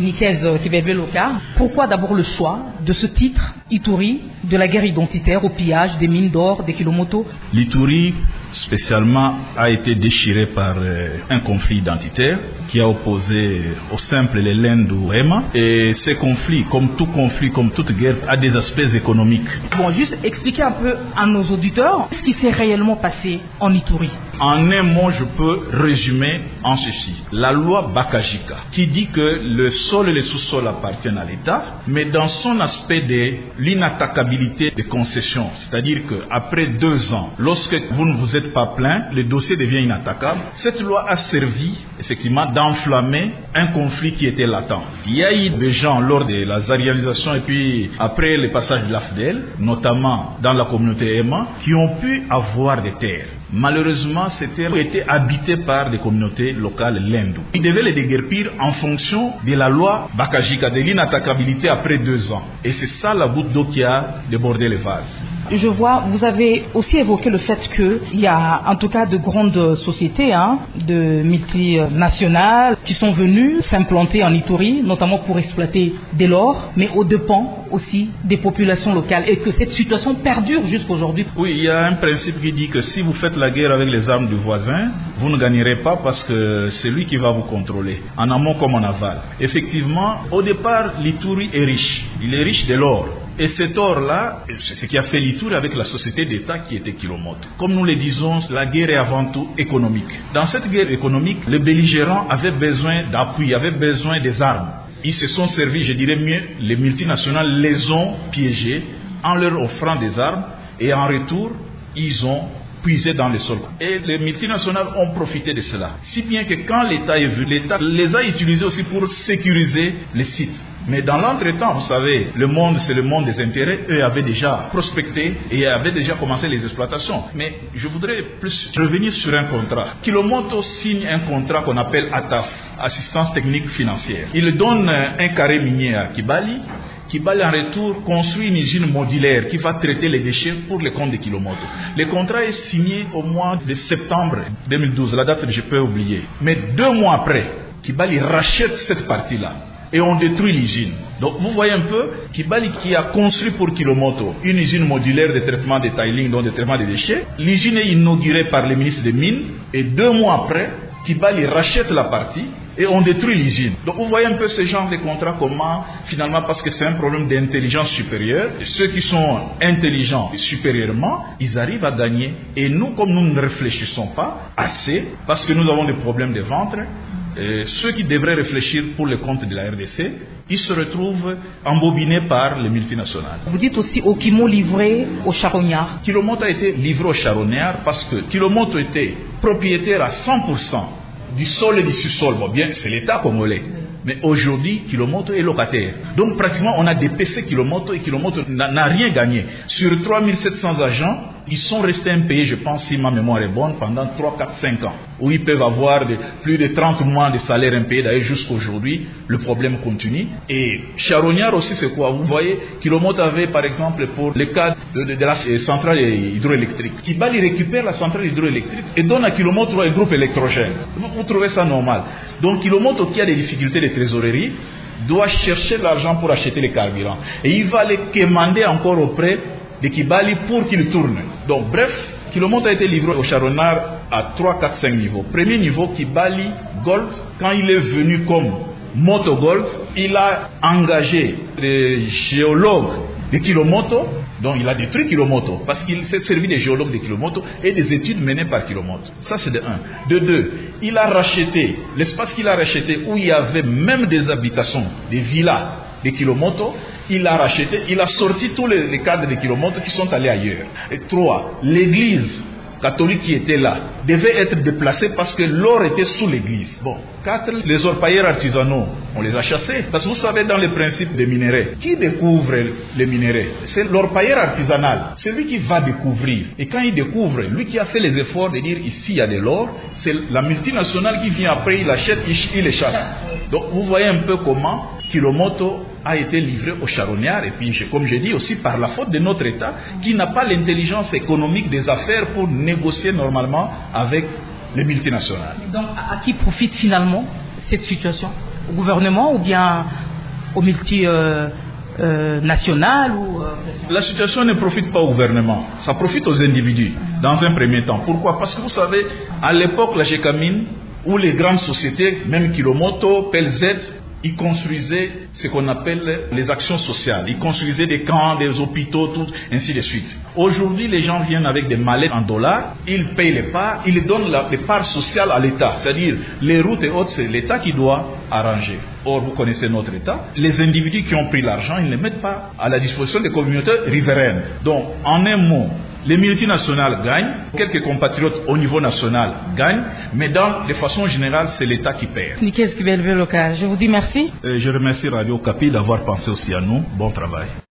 Nikèse Kibébeloca. Pourquoi d'abord le choix de ce titre Ituri, de la guerre identitaire au pillage des mines d'or, des Kilo-Moto? L'Ituri spécialement a été déchiré par un conflit identitaire qui a opposé au simple les Lendu ou Hema. Et ces conflits, comme toute guerre, a des aspects économiques. Bon, juste expliquer un peu à nos auditeurs ce qui s'est réellement passé en Ituri. En un mot, je peux résumer en ceci. La loi Bakajika, qui dit que le sol et le sous-sol appartiennent à l'État, mais dans son aspect de l'inattaquabilité des concessions, c'est-à-dire qu'après 2 ans, lorsque vous ne vous êtes pas plaint, le dossier devient inattaquable. Cette loi a servi, effectivement, d'enflammer un conflit qui était latent. Il y a eu des gens lors de la zaïrianisation et puis après le passage de l'AFDEL, notamment dans la communauté Hema, qui ont pu avoir des terres. Malheureusement, ces terres étaient habitées par des communautés locales lindou. Ils devaient les déguerpir en fonction de la loi Bakajika, de l'inattaquabilité après 2 ans. Et c'est ça la goutte d'eau qui a débordé les vases. Je vois, vous avez aussi évoqué le fait qu'il y a en tout cas de grandes sociétés, de multinationales qui sont venues s'implanter en Ituri, notamment pour exploiter de l'or, mais aux dépens aussi des populations locales, et que cette situation perdure jusqu'aujourd'hui. Oui, il y a un principe qui dit que si vous faites la guerre avec les armes du voisin, vous ne gagnerez pas parce que c'est lui qui va vous contrôler, en amont comme en aval. Effectivement, au départ, l'Ituri est riche. Il est riche de l'or. Et cet or-là, c'est ce qui a fait l'Ituri avec la société d'État qui était Kilo-Moto. Comme nous le disons, la guerre est avant tout économique. Dans cette guerre économique, les belligérants avaient besoin d'appui, avaient besoin des armes. Ils se sont servis, je dirais mieux, les multinationales les ont piégés en leur offrant des armes et en retour, ils ont puisés dans les sols. Et les multinationales ont profité de cela. Si bien que quand l'État est venu, l'État les a utilisés aussi pour sécuriser les sites. Mais dans l'entretemps, vous savez, le monde, c'est le monde des intérêts. Eux avaient déjà prospecté et avaient déjà commencé les exploitations. Mais je voudrais plus revenir sur un contrat. Kilo-Moto signe un contrat qu'on appelle ATAF, Assistance Technique Financière. Il donne un carré minier à Kibali. Kibali, en retour, construit une usine modulaire qui va traiter les déchets pour le compte de Kilo-Moto. Le contrat est signé au mois de septembre 2012, la date que je peux oublier. Mais 2 mois après, Kibali rachète cette partie-là. Et on détruit l'usine. Donc vous voyez un peu, Kibali qui a construit pour Kilo-Moto une usine modulaire de traitement des tailings, donc de traitement des déchets. L'usine est inaugurée par le ministre des Mines et 2 mois après, Kibali rachète la partie et on détruit l'usine. Donc vous voyez un peu ce genre de contrat comment, finalement, parce que c'est un problème d'intelligence supérieure. Et ceux qui sont intelligents supérieurement, ils arrivent à gagner. Et nous, comme nous ne réfléchissons pas assez, parce que nous avons des problèmes de ventre, ceux qui devraient réfléchir pour le compte de la RDC, ils se retrouvent embobinés par les multinationales. Vous dites aussi Okimo livré aux charognards. Kilo-Moto a été livré aux charognards parce que Kilo-Moto était propriétaire à 100% du sol et du sous-sol. Bon, bien, c'est l'État congolais. Mais aujourd'hui, Kilo-Moto est locataire. Donc pratiquement, on a dépêché Kilo-Moto et Kilo-Moto n'a rien gagné. Sur 3700 agents, ils sont restés impayés, je pense, si ma mémoire est bonne, pendant 3, 4, 5 ans, où ils peuvent avoir plus de 30 mois de salaire impayé. D'ailleurs, jusqu'à aujourd'hui, le problème continue. Et charognard aussi, c'est quoi? Vous voyez, Kilo-Moto avait, par exemple, pour le cas de la centrale hydroélectrique, Kibali récupère la centrale hydroélectrique et donne à Kilo-Moto un groupe électrogène. Vous trouvez ça normal? Donc, Kilo-Moto qui a des difficultés de trésorerie, doit chercher l'argent pour acheter les carburants. Et il va les commander encore auprès de Kibali pour qu'il tourne. Donc bref, Kilo-Moto a été livré au charognard à 3, 4, 5 niveaux. Premier niveau, Kibali Gold, quand il est venu comme Moto Gold, il a engagé des géologues de Kilo-Moto, donc il a détruit Kilo-Moto, parce qu'il s'est servi des géologues de Kilo-Moto et des études menées par Kilo-Moto. Ça c'est de 1. De 2, il a racheté, l'espace qu'il a racheté où il y avait même des habitations, des villas, de Kilo-Moto, il l'a racheté, il a sorti tous les cadres de Kilo-Moto qui sont allés ailleurs. Et 3, l'église catholique qui était là devait être déplacée parce que l'or était sous l'église. Bon, 4, les orpailleurs artisanaux, on les a chassés. Parce que vous savez, dans le principe des minéraux, qui découvre les minéraux? C'est l'orpailleur artisanal, celui qui va découvrir. Et quand il découvre, lui qui a fait les efforts de dire ici il y a de l'or, c'est la multinationale qui vient après, il achète, il les chasse. Donc vous voyez un peu comment Kilo-Moto a été livré aux charognards et puis, comme je dis, aussi par la faute de notre État qui n'a pas l'intelligence économique des affaires pour négocier normalement avec les multinationales. Donc, à qui profite finalement cette situation ? au gouvernement ou bien au multinational La situation ne profite pas au gouvernement, ça profite aux individus dans un premier temps. Pourquoi? Parce que vous savez, à l'époque, la GECAMINE, où les grandes sociétés, même Kilo-Moto, PLZ, ils construisaient ce qu'on appelle les actions sociales. Ils construisaient des camps, des hôpitaux, tout, ainsi de suite. Aujourd'hui, les gens viennent avec des mallettes en dollars, ils payent les parts, ils donnent les parts sociales à l'État. C'est-à-dire, les routes et autres, c'est l'État qui doit arranger. Or, vous connaissez notre État. Les individus qui ont pris l'argent, ils ne les mettent pas à la disposition des communautés riveraines. Donc, en un mot, les multinationales gagnent, quelques compatriotes au niveau national gagnent, mais de façon générale, c'est l'État qui perd. Nikèse Kibébeloca, je vous dis merci. Je remercie Radio Capi d'avoir pensé aussi à nous. Bon travail.